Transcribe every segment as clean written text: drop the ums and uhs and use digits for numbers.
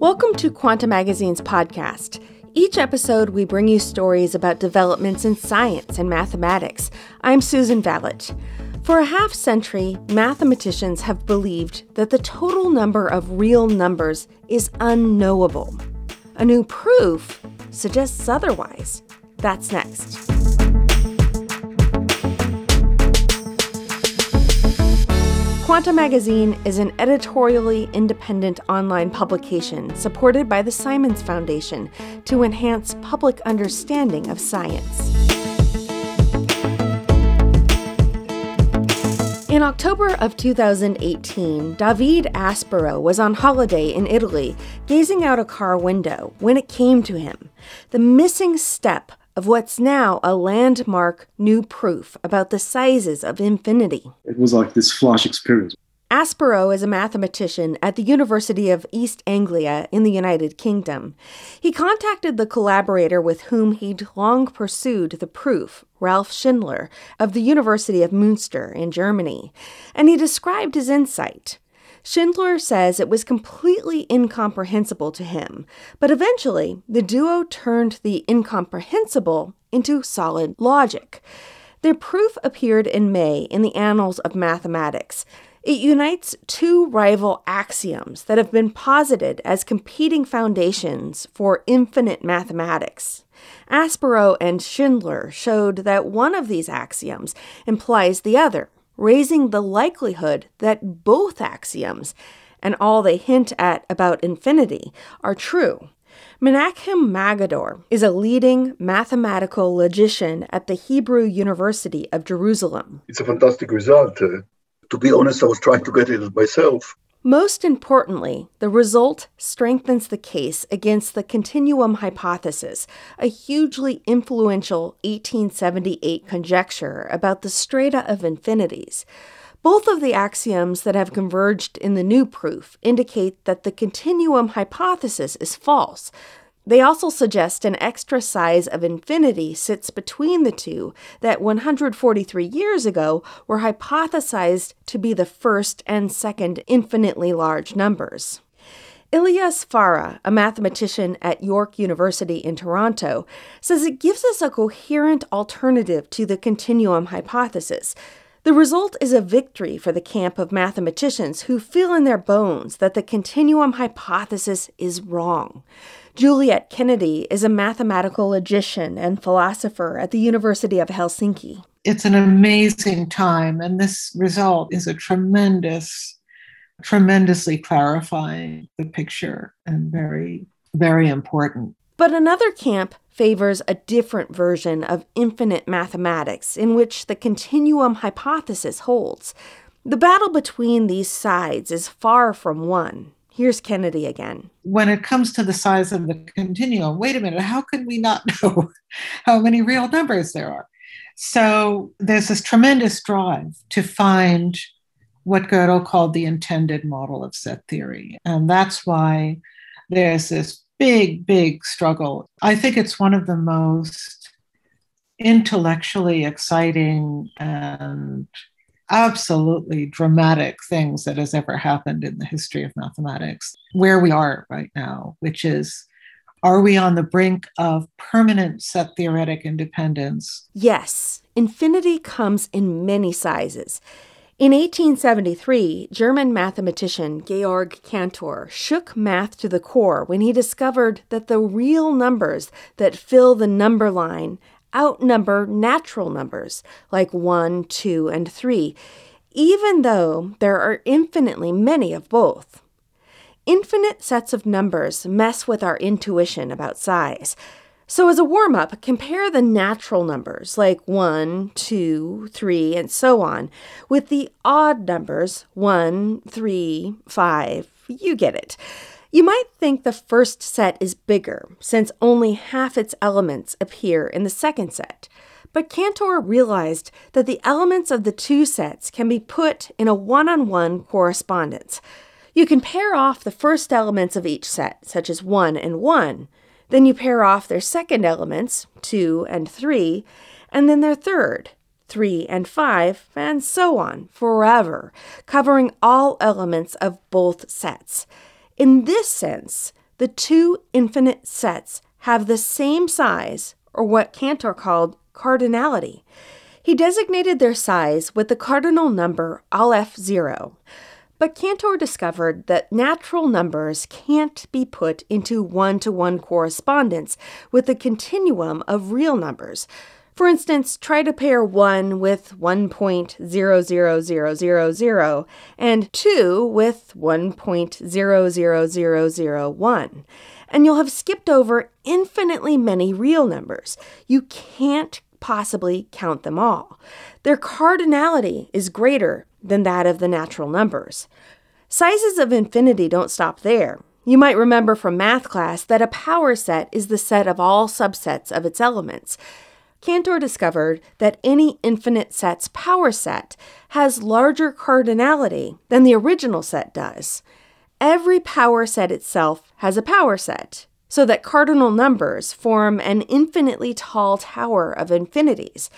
Welcome to Quanta Magazine's podcast. Each episode, we bring you stories about developments in science and mathematics. I'm Susan Vallett. For a half century, mathematicians have believed that the total number of real numbers is unknowable. A new proof suggests otherwise. That's next. Quanta Magazine is an editorially independent online publication supported by the Simons Foundation to enhance public understanding of science. In October of 2018, David Asperó was on holiday in Italy, gazing out a car window, when it came to him. The missing step of what's now a landmark new proof about the sizes of infinity. It was like this flash experience. Asperó is a mathematician at the University of East Anglia in the United Kingdom. He contacted the collaborator with whom he'd long pursued the proof, Ralph Schindler, of the University of Münster in Germany, and he described his insight. Schindler says it was completely incomprehensible to him, but eventually the duo turned the incomprehensible into solid logic. Their proof appeared in May in the Annals of Mathematics. It unites two rival axioms that have been posited as competing foundations for infinite mathematics. Asperó and Schindler showed that one of these axioms implies the other, raising the likelihood that both axioms, and all they hint at about infinity, are true. Menachem Magidor is a leading mathematical logician at the Hebrew University of Jerusalem. It's a fantastic result. To be honest, I was trying to get it myself. Most importantly, the result strengthens the case against the continuum hypothesis, a hugely influential 1878 conjecture about the strata of infinities. Both of the axioms that have converged in the new proof indicate that the continuum hypothesis is false. They also suggest an extra size of infinity sits between the two that 143 years ago were hypothesized to be the first and second infinitely large numbers. Ilias Farah, a mathematician at York University in Toronto, says it gives us a coherent alternative to the continuum hypothesis. The result is a victory for the camp of mathematicians who feel in their bones that the continuum hypothesis is wrong. Juliet Kennedy is a mathematical logician and philosopher at the University of Helsinki. It's an amazing time, and this result is a tremendously clarifying the picture and very, very important. But another camp favors a different version of infinite mathematics in which the continuum hypothesis holds. The battle between these sides is far from won. Here's Kennedy again. When it comes to the size of the continuum, wait a minute, how can we not know how many real numbers there are? So there's this tremendous drive to find what Gödel called the intended model of set theory. And that's why there's this big struggle. I think it's one of the most intellectually exciting and absolutely dramatic things that has ever happened in the history of mathematics, where we are right now, which is, are we on the brink of permanent set theoretic independence? Yes, infinity comes in many sizes. In 1873, German mathematician Georg Cantor shook math to the core when he discovered that the real numbers that fill the number line outnumber natural numbers like 1, 2, and 3, even though there are infinitely many of both. Infinite sets of numbers mess with our intuition about size. So as a warm-up, compare the natural numbers, like 1, 2, 3, and so on, with the odd numbers, 1, 3, 5, you get it. You might think the first set is bigger, since only half its elements appear in the second set. But Cantor realized that the elements of the two sets can be put in a one-on-one correspondence. You can pair off the first elements of each set, such as 1 and 1, then you pair off their second elements, 2 and 3, and then their third, 3 and 5, and so on, forever, covering all elements of both sets. In this sense, the two infinite sets have the same size, or what Cantor called cardinality. He designated their size with the cardinal number Aleph 0. But Cantor discovered that natural numbers can't be put into one-to-one correspondence with the continuum of real numbers. For instance, try to pair 1 with 1.00000 and 2 with 1.00001, and you'll have skipped over infinitely many real numbers. You can't possibly count them all. Their cardinality is greater than that of the natural numbers. Sizes of infinity don't stop there. You might remember from math class that a power set is the set of all subsets of its elements. Cantor discovered that any infinite set's power set has larger cardinality than the original set does. Every power set itself has a power set, so that cardinal numbers form an infinitely tall tower of infinities.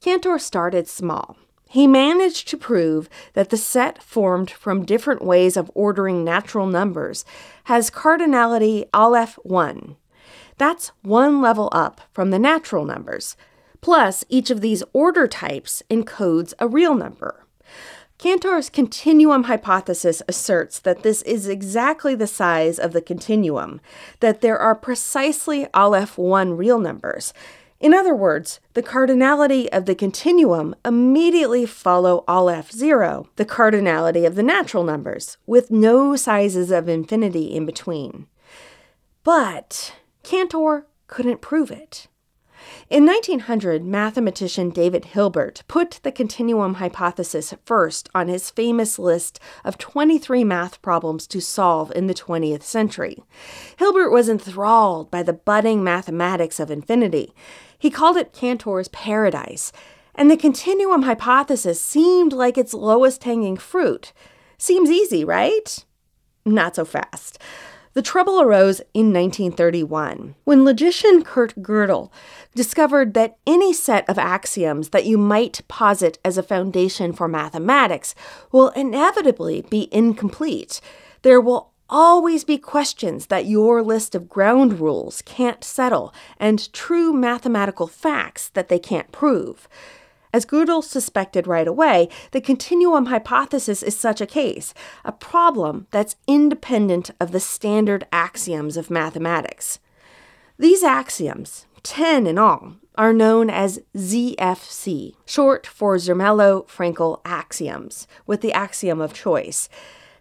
Cantor started small. He managed to prove that the set formed from different ways of ordering natural numbers has cardinality Aleph 1. That's one level up from the natural numbers. Plus, each of these order types encodes a real number. Cantor's continuum hypothesis asserts that this is exactly the size of the continuum, that there are precisely Aleph 1 real numbers. In other words, the cardinality of the continuum immediately follow Aleph 0, the cardinality of the natural numbers, with no sizes of infinity in between. But Cantor couldn't prove it. In 1900, mathematician David Hilbert put the continuum hypothesis first on his famous list of 23 math problems to solve in the 20th century. Hilbert was enthralled by the budding mathematics of infinity. He called it Cantor's paradise, and the continuum hypothesis seemed like its lowest-hanging fruit. Seems easy, right? Not so fast. The trouble arose in 1931, when logician Kurt Gödel discovered that any set of axioms that you might posit as a foundation for mathematics will inevitably be incomplete. There will always be questions that your list of ground rules can't settle and true mathematical facts that they can't prove. As Gödel suspected right away, the continuum hypothesis is such a case, a problem that's independent of the standard axioms of mathematics. These axioms, 10 in all, are known as ZFC, short for Zermelo-Frankel axioms, with the axiom of choice.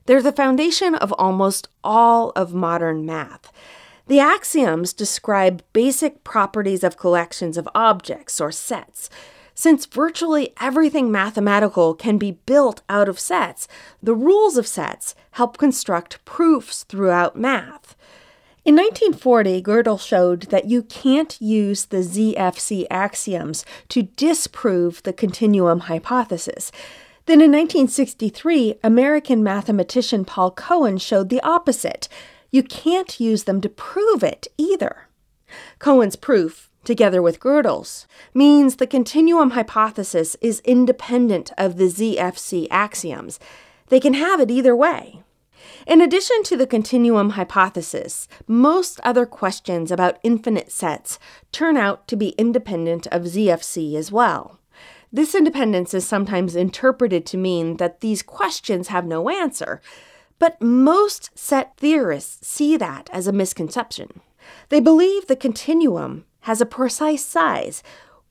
They're the foundation of almost all of modern math. The axioms describe basic properties of collections of objects or sets. Since virtually everything mathematical can be built out of sets, the rules of sets help construct proofs throughout math. In 1940, Gödel showed that you can't use the ZFC axioms to disprove the continuum hypothesis. Then in 1963, American mathematician Paul Cohen showed the opposite. You can't use them to prove it either. Cohen's proof, together with Gödel's, means the continuum hypothesis is independent of the ZFC axioms. They can have it either way. In addition to the continuum hypothesis, most other questions about infinite sets turn out to be independent of ZFC as well. This independence is sometimes interpreted to mean that these questions have no answer, but most set theorists see that as a misconception. They believe the continuum has a precise size.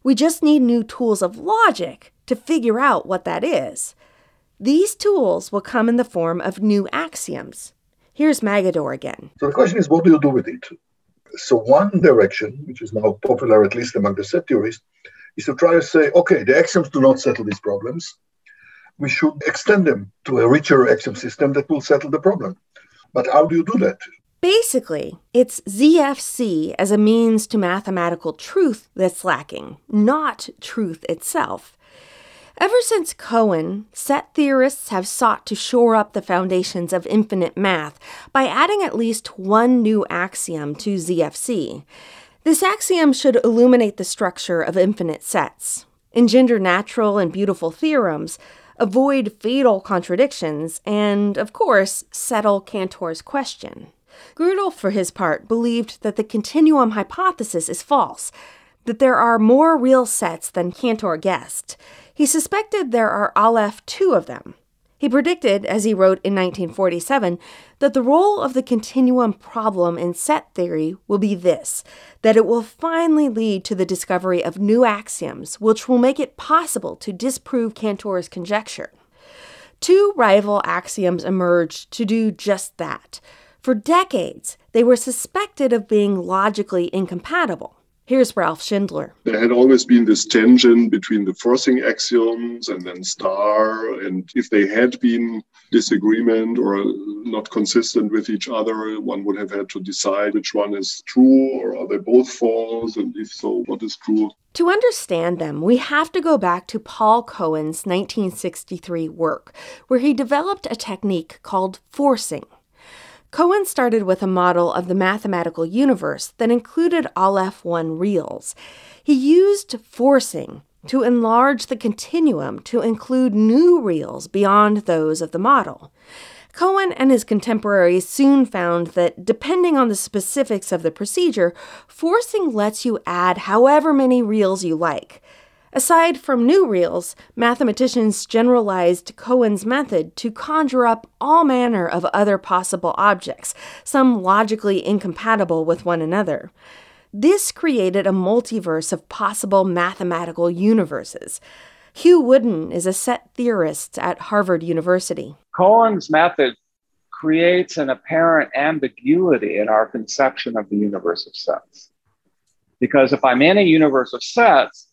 We just need new tools of logic to figure out what that is. These tools will come in the form of new axioms. Here's Magidor again. So the question is, what do you do with it? So one direction, which is now popular at least among the set theorists, is to try to say, okay, the axioms do not settle these problems. We should extend them to a richer axiom system that will settle the problem. But how do you do that? Basically, it's ZFC as a means to mathematical truth that's lacking, not truth itself. Ever since Cohen, set theorists have sought to shore up the foundations of infinite math by adding at least one new axiom to ZFC. This axiom should illuminate the structure of infinite sets, engender natural and beautiful theorems, avoid fatal contradictions, and, of course, settle Cantor's question. Gödel, for his part, believed that the continuum hypothesis is false, that there are more real sets than Cantor guessed. He suspected there are Aleph 2 of them. He predicted, as he wrote in 1947, that the role of the continuum problem in set theory will be this, that it will finally lead to the discovery of new axioms, which will make it possible to disprove Cantor's conjecture. Two rival axioms emerged to do just that. For decades, they were suspected of being logically incompatible. Here's Ralph Schindler. There had always been this tension between the forcing axioms and then star, and if they had been disagreement or not consistent with each other, one would have had to decide which one is true, or are they both false, and if so, what is true? To understand them, we have to go back to Paul Cohen's 1963 work, where he developed a technique called forcing. Cohen started with a model of the mathematical universe that included Aleph 1 reals. He used forcing to enlarge the continuum to include new reals beyond those of the model. Cohen and his contemporaries soon found that, depending on the specifics of the procedure, forcing lets you add however many reals you like. Aside from new reals, mathematicians generalized Cohen's method to conjure up all manner of other possible objects, some logically incompatible with one another. This created a multiverse of possible mathematical universes. Hugh Woodin is a set theorist at Harvard University. Cohen's method creates an apparent ambiguity in our conception of the universe of sets. Because if I'm in a universe of sets,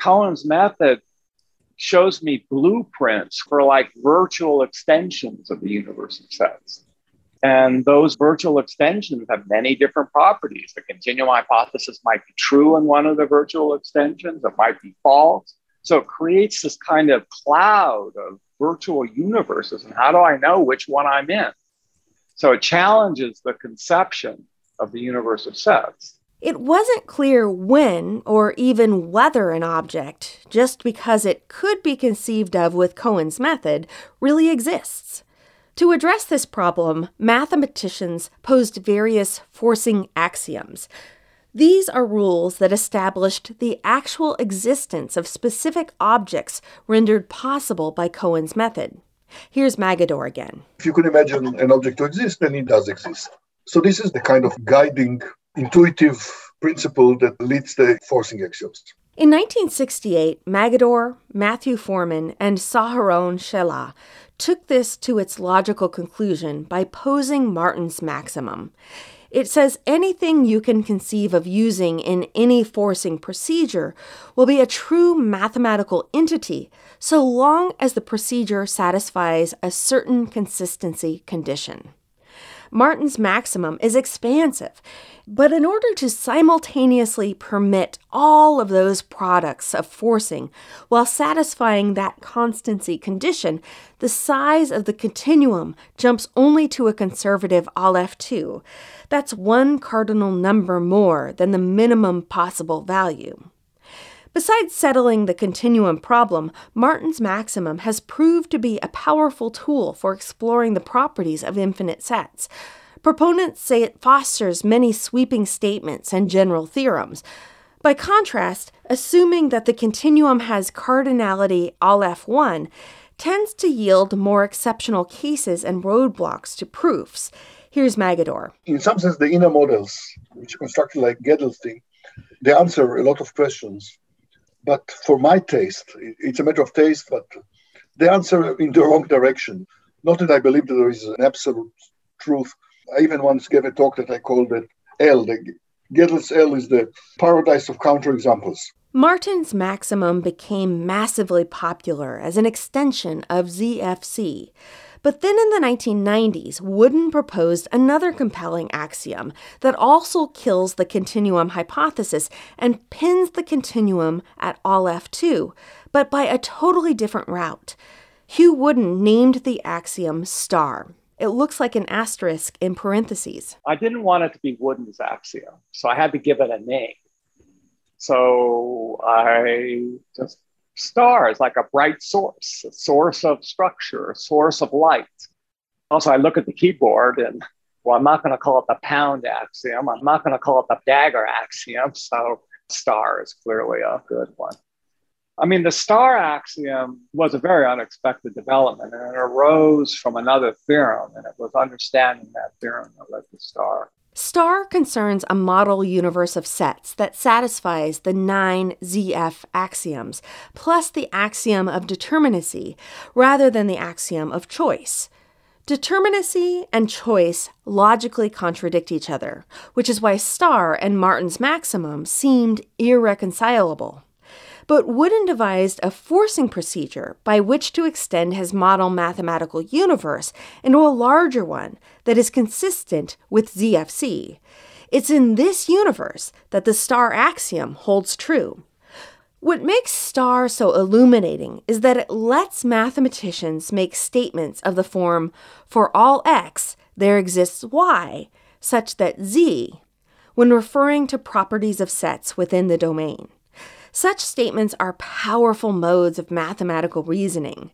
Cohen's method shows me blueprints for like virtual extensions of the universe of sets. And those virtual extensions have many different properties. The continuum hypothesis might be true in one of the virtual extensions. It might be false. So it creates this kind of cloud of virtual universes. And how do I know which one I'm in? So it challenges the conception of the universe of sets. It wasn't clear when or even whether an object, just because it could be conceived of with Cohen's method, really exists. To address this problem, mathematicians posed various forcing axioms. These are rules that established the actual existence of specific objects rendered possible by Cohen's method. Here's Magidor again. If you could imagine an object to exist, then it does exist. So this is the kind of guiding intuitive principle that leads the forcing axioms. In 1968, Magidor, Matthew Foreman, and Saharon Shelah took this to its logical conclusion by posing Martin's maximum. It says anything you can conceive of using in any forcing procedure will be a true mathematical entity so long as the procedure satisfies a certain consistency condition. Martin's maximum is expansive, but in order to simultaneously permit all of those products of forcing while satisfying that constancy condition, the size of the continuum jumps only to a conservative Aleph 2. That's one cardinal number more than the minimum possible value. Besides settling the continuum problem, Martin's maximum has proved to be a powerful tool for exploring the properties of infinite sets. Proponents say it fosters many sweeping statements and general theorems. By contrast, assuming that the continuum has cardinality Aleph 1 tends to yield more exceptional cases and roadblocks to proofs. Here's Magidor. In some sense, the inner models, which are constructed like Gödel's thing, they answer a lot of questions. But for my taste, it's a matter of taste, but they answer in the wrong direction. Not that I believe that there is an absolute truth. I even once gave a talk that I called it L. Gödel's L is the paradise of counterexamples. Martin's maximum became massively popular as an extension of ZFC. But then in the 1990s, Woodin proposed another compelling axiom that also kills the continuum hypothesis and pins the continuum at Aleph 2, but by a totally different route. Hugh Woodin named the axiom star. It looks like an asterisk in parentheses. I didn't want it to be Woodin's axiom, so I had to give it a name. So star is like a bright source, a source of structure, a source of light. Also, I look at the keyboard and well, I'm not going to call it the pound axiom. I'm not going to call it the dagger axiom. So star is clearly a good one. I mean, the star axiom was a very unexpected development, and it arose from another theorem, and it was understanding that theorem that led to star. Star concerns a model universe of sets that satisfies the 9 ZF axioms, plus the axiom of determinacy, rather than the axiom of choice. Determinacy and choice logically contradict each other, which is why star and Martin's maximum seemed irreconcilable. But Woodin devised a forcing procedure by which to extend his model mathematical universe into a larger one that is consistent with ZFC. It's in this universe that the star axiom holds true. What makes star so illuminating is that it lets mathematicians make statements of the form, for all x, there exists y, such that z, when referring to properties of sets within the domain. Such statements are powerful modes of mathematical reasoning.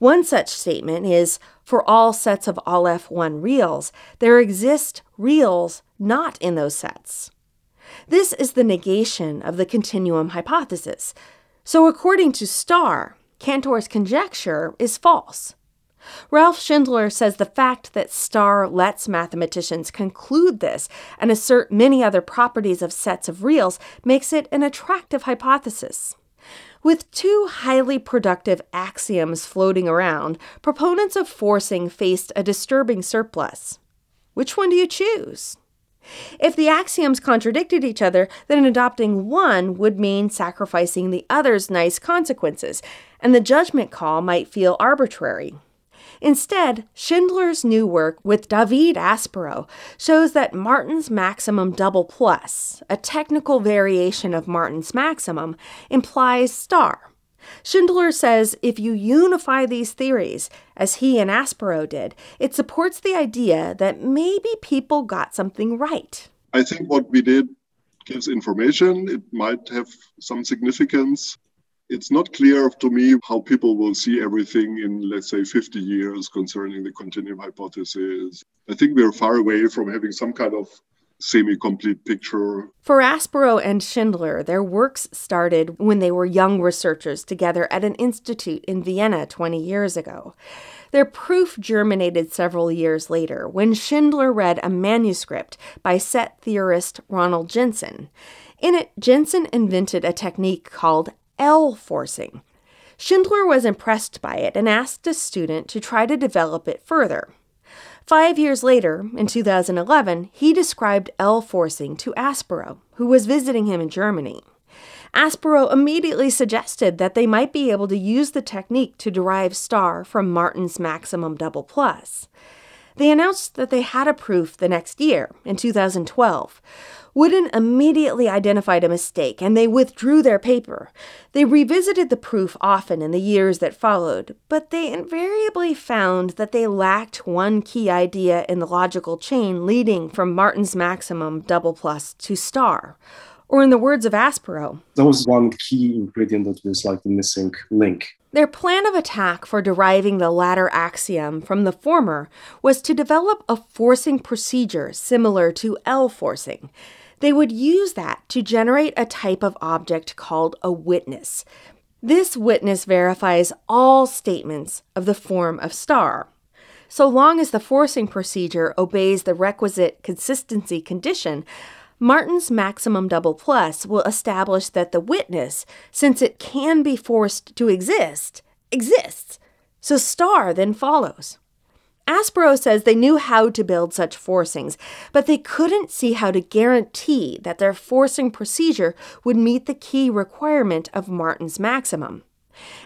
One such statement is, for all sets of all F1 reals, there exist reals not in those sets. This is the negation of the continuum hypothesis. So according to Starr, Cantor's conjecture is false. Ralph Schindler says the fact that Starr lets mathematicians conclude this and assert many other properties of sets of reals makes it an attractive hypothesis. With two highly productive axioms floating around, proponents of forcing faced a disturbing surplus. Which one do you choose? If the axioms contradicted each other, then adopting one would mean sacrificing the other's nice consequences, and the judgment call might feel arbitrary. Instead, Schindler's new work with David Asperó shows that Martin's maximum double plus, a technical variation of Martin's maximum, implies star. Schindler says if you unify these theories, as he and Asperó did, it supports the idea that maybe people got something right. I think what we did gives information. It might have some significance. It's not clear to me how people will see everything in, let's say, 50 years concerning the continuum hypothesis. I think we're far away from having some kind of semi-complete picture. For Asperó and Schindler, their works started when they were young researchers together at an institute in Vienna 20 years ago. Their proof germinated several years later when Schindler read a manuscript by set theorist Ronald Jensen. In it, Jensen invented a technique called L forcing. Schindler was impressed by it and asked a student to try to develop it further. 5 years later, in 2011, he described L forcing to Asperó, who was visiting him in Germany. Asperó immediately suggested that they might be able to use the technique to derive star from Martin's maximum double plus. They announced that they had a proof the next year, in 2012. Woodin immediately identified a mistake, and they withdrew their paper. They revisited the proof often in the years that followed, but they invariably found that they lacked one key idea in the logical chain leading from Martin's maximum double plus to star. Or in the words of Asperó, that was one key ingredient that was like the missing link. Their plan of attack for deriving the latter axiom from the former was to develop a forcing procedure similar to L forcing. They would use that to generate a type of object called a witness. This witness verifies all statements of the form of star. So long as the forcing procedure obeys the requisite consistency condition, Martin's maximum double plus will establish that the witness, since it can be forced to exist, exists. So star then follows. Asperó says they knew how to build such forcings, but they couldn't see how to guarantee that their forcing procedure would meet the key requirement of Martin's maximum.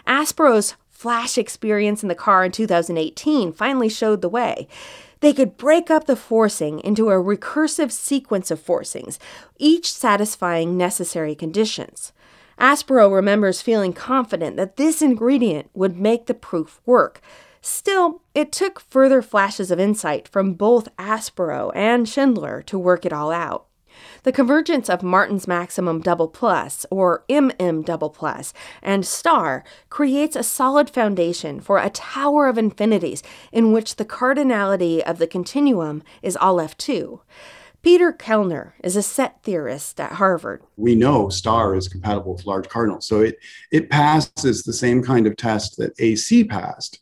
Aspero's flash experience in the car in 2018 finally showed the way. They could break up the forcing into a recursive sequence of forcings, each satisfying necessary conditions. Asperó remembers feeling confident that this ingredient would make the proof work. Still, it took further flashes of insight from both Asperó and Schindler to work it all out. The convergence of Martin's maximum double plus, or MM double plus, and star creates a solid foundation for a tower of infinities in which the cardinality of the continuum is all F2. Peter Koellner is a set theorist at Harvard. We know star is compatible with large cardinals, so it passes the same kind of test that AC passed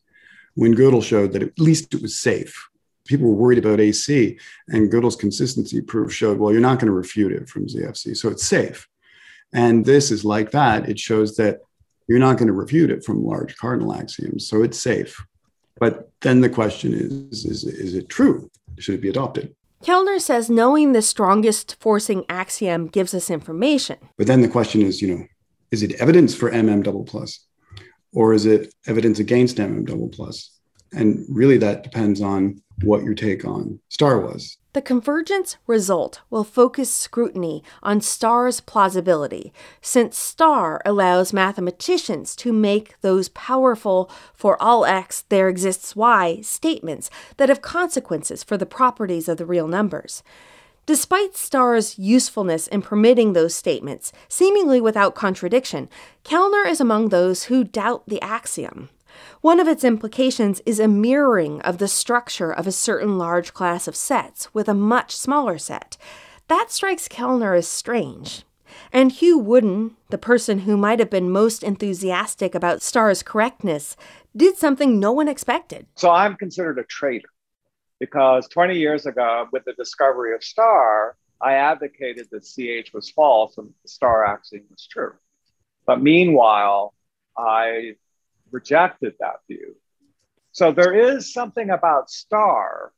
when Gödel showed that at least it was safe. People were worried about AC, and Gödel's consistency proof showed, well, you're not going to refute it from ZFC, so it's safe. And this is like that. It shows that you're not going to refute it from large cardinal axioms, so it's safe. But then the question is it true? Should it be adopted? Koellner says knowing the strongest forcing axiom gives us information. But then the question is, is it evidence for MM double plus? Or is it evidence against MM double plus? And really that depends on what your take on star was. The convergence result will focus scrutiny on star's plausibility, since star allows mathematicians to make those powerful for all x there exists y statements that have consequences for the properties of the real numbers. Despite star's usefulness in permitting those statements, seemingly without contradiction, Koellner is among those who doubt the axiom. One of its implications is a mirroring of the structure of a certain large class of sets with a much smaller set. That strikes Koellner as strange. And Hugh Woodin, the person who might have been most enthusiastic about star's correctness, did something no one expected. So I'm considered a traitor because 20 years ago, with the discovery of star, I advocated that CH was false and the star axiom was true. But meanwhile, I rejected that view. So there is something about star,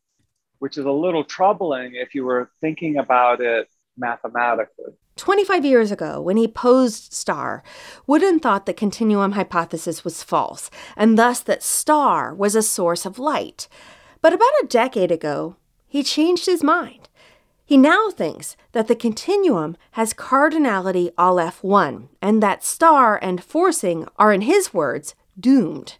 which is a little troubling if you were thinking about it mathematically. 25 years ago, when he posed star, Woodin thought the continuum hypothesis was false, and thus that star was a source of light. But about a decade ago, he changed his mind. He now thinks that the continuum has cardinality all F1, and that star and forcing are, in his words, doomed.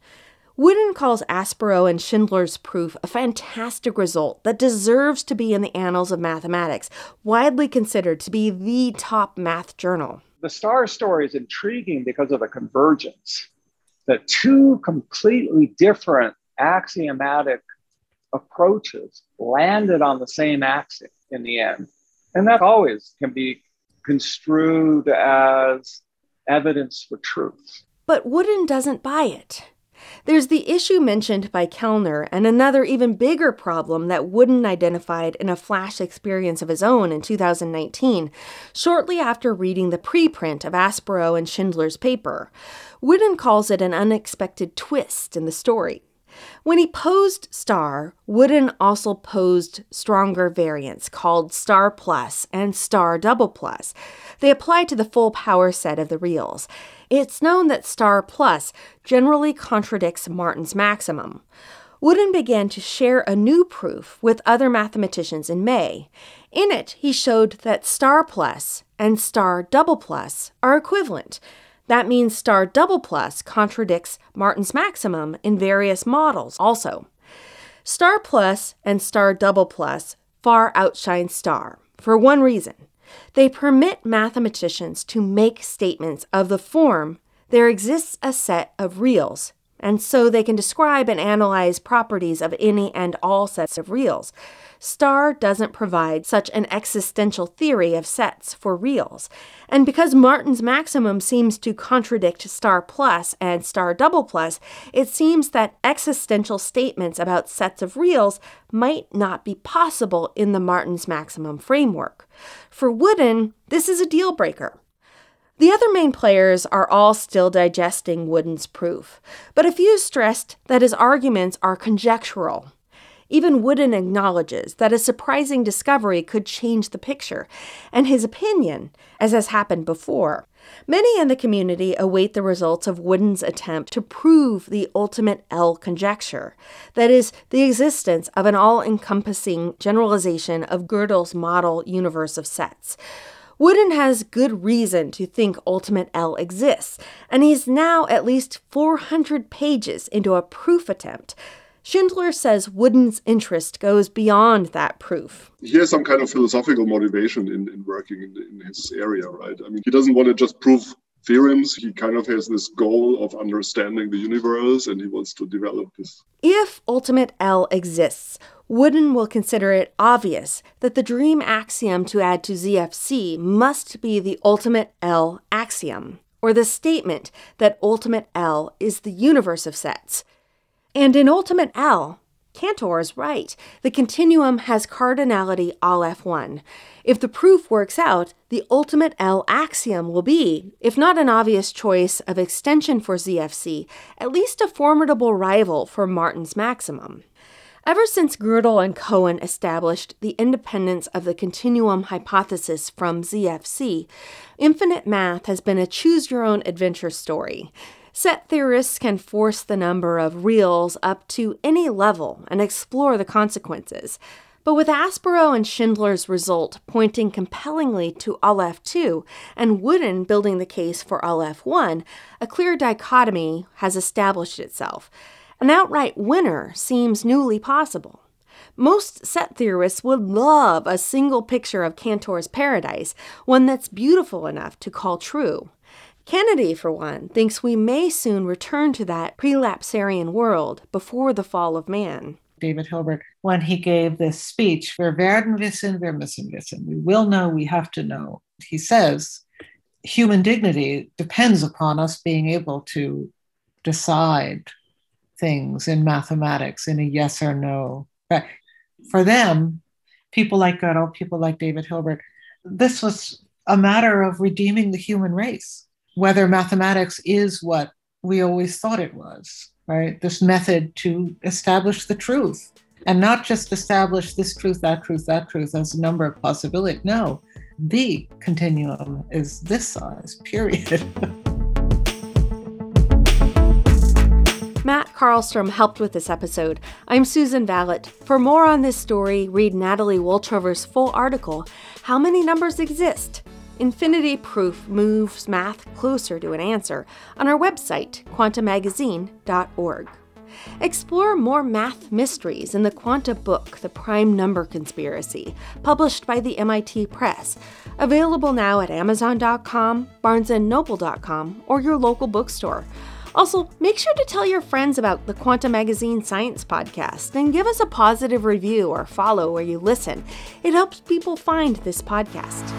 Woodin calls Asperó and Schindler's proof a fantastic result that deserves to be in the annals of mathematics, widely considered to be the top math journal. The star story is intriguing because of the convergence, that two completely different axiomatic approaches landed on the same axiom in the end. And that always can be construed as evidence for truth. But Woodin doesn't buy it. There's the issue mentioned by Koellner and another even bigger problem that Woodin identified in a flash experience of his own in 2019, shortly after reading the preprint of Asperó and Schindler's paper. Woodin calls it an unexpected twist in the story. When he posed star, Woodin also posed stronger variants called star plus and star double plus. They apply to the full power set of the reals. It's known that star plus generally contradicts Martin's maximum. Woodin began to share a new proof with other mathematicians in May. In it, he showed that star plus and star double plus are equivalent. That means star double plus contradicts Martin's maximum in various models also. Star plus and star double plus far outshine star for one reason. They permit mathematicians to make statements of the form, there exists a set of reals, and so they can describe and analyze properties of any and all sets of reals. Star doesn't provide such an existential theory of sets for reals. And because Martin's maximum seems to contradict star plus and star double plus, it seems that existential statements about sets of reals might not be possible in the Martin's maximum framework. For Woodin, this is a deal breaker. The other main players are all still digesting Woodin's proof, but a few stressed that his arguments are conjectural. Even Woodin acknowledges that a surprising discovery could change the picture, and his opinion, as has happened before. Many in the community await the results of Woodin's attempt to prove the ultimate L conjecture, that is, the existence of an all-encompassing generalization of Gödel's model universe of sets. Woodin has good reason to think ultimate L exists, and he's now at least 400 pages into a proof attempt. Schindler says Woodin's interest goes beyond that proof. He has some kind of philosophical motivation in working in his area, right? I mean, he doesn't want to just prove theorems. He kind of has this goal of understanding the universe, and he wants to develop this. If ultimate L exists, Woodin will consider it obvious that the dream axiom to add to ZFC must be the ultimate L axiom, or the statement that ultimate L is the universe of sets. And in ultimate L, Cantor is right. The continuum has cardinality all F1. If the proof works out, the ultimate L axiom will be, if not an obvious choice of extension for ZFC, at least a formidable rival for Martin's maximum. Ever since Gödel and Cohen established the independence of the continuum hypothesis from ZFC, infinite math has been a choose-your-own-adventure story. Set theorists can force the number of reals up to any level and explore the consequences. But with Asperó and Schindler's result pointing compellingly to Aleph 2 and Woodin building the case for Aleph 1, a clear dichotomy has established itself. An outright winner seems newly possible. Most set theorists would love a single picture of Cantor's paradise, one that's beautiful enough to call true. Kennedy, for one, thinks we may soon return to that prelapsarian world before the fall of man. David Hilbert, when he gave this speech, "Wir werden wissen, wir müssen wissen," we will know, we have to know. He says, human dignity depends upon us being able to decide things in mathematics in a yes or no. But for them, people like Gödel, people like David Hilbert, this was a matter of redeeming the human race, whether mathematics is what we always thought it was, right? This method to establish the truth, and not just establish this truth, that truth, that truth as a number of possibilities. No, the continuum is this size, period. Matt Karlstrom helped with this episode. I'm Susan Vallett. For more on this story, read Natalie Woltrover's full article, How Many Numbers Exist? Infinity Proof Moves Math Closer to an Answer, on our website, quantamagazine.org. Explore more math mysteries in the Quanta book, The Prime Number Conspiracy, published by the MIT Press, available now at Amazon.com, BarnesandNoble.com, or your local bookstore. Also, make sure to tell your friends about the Quanta Magazine Science Podcast and give us a positive review or follow where you listen. It helps people find this podcast.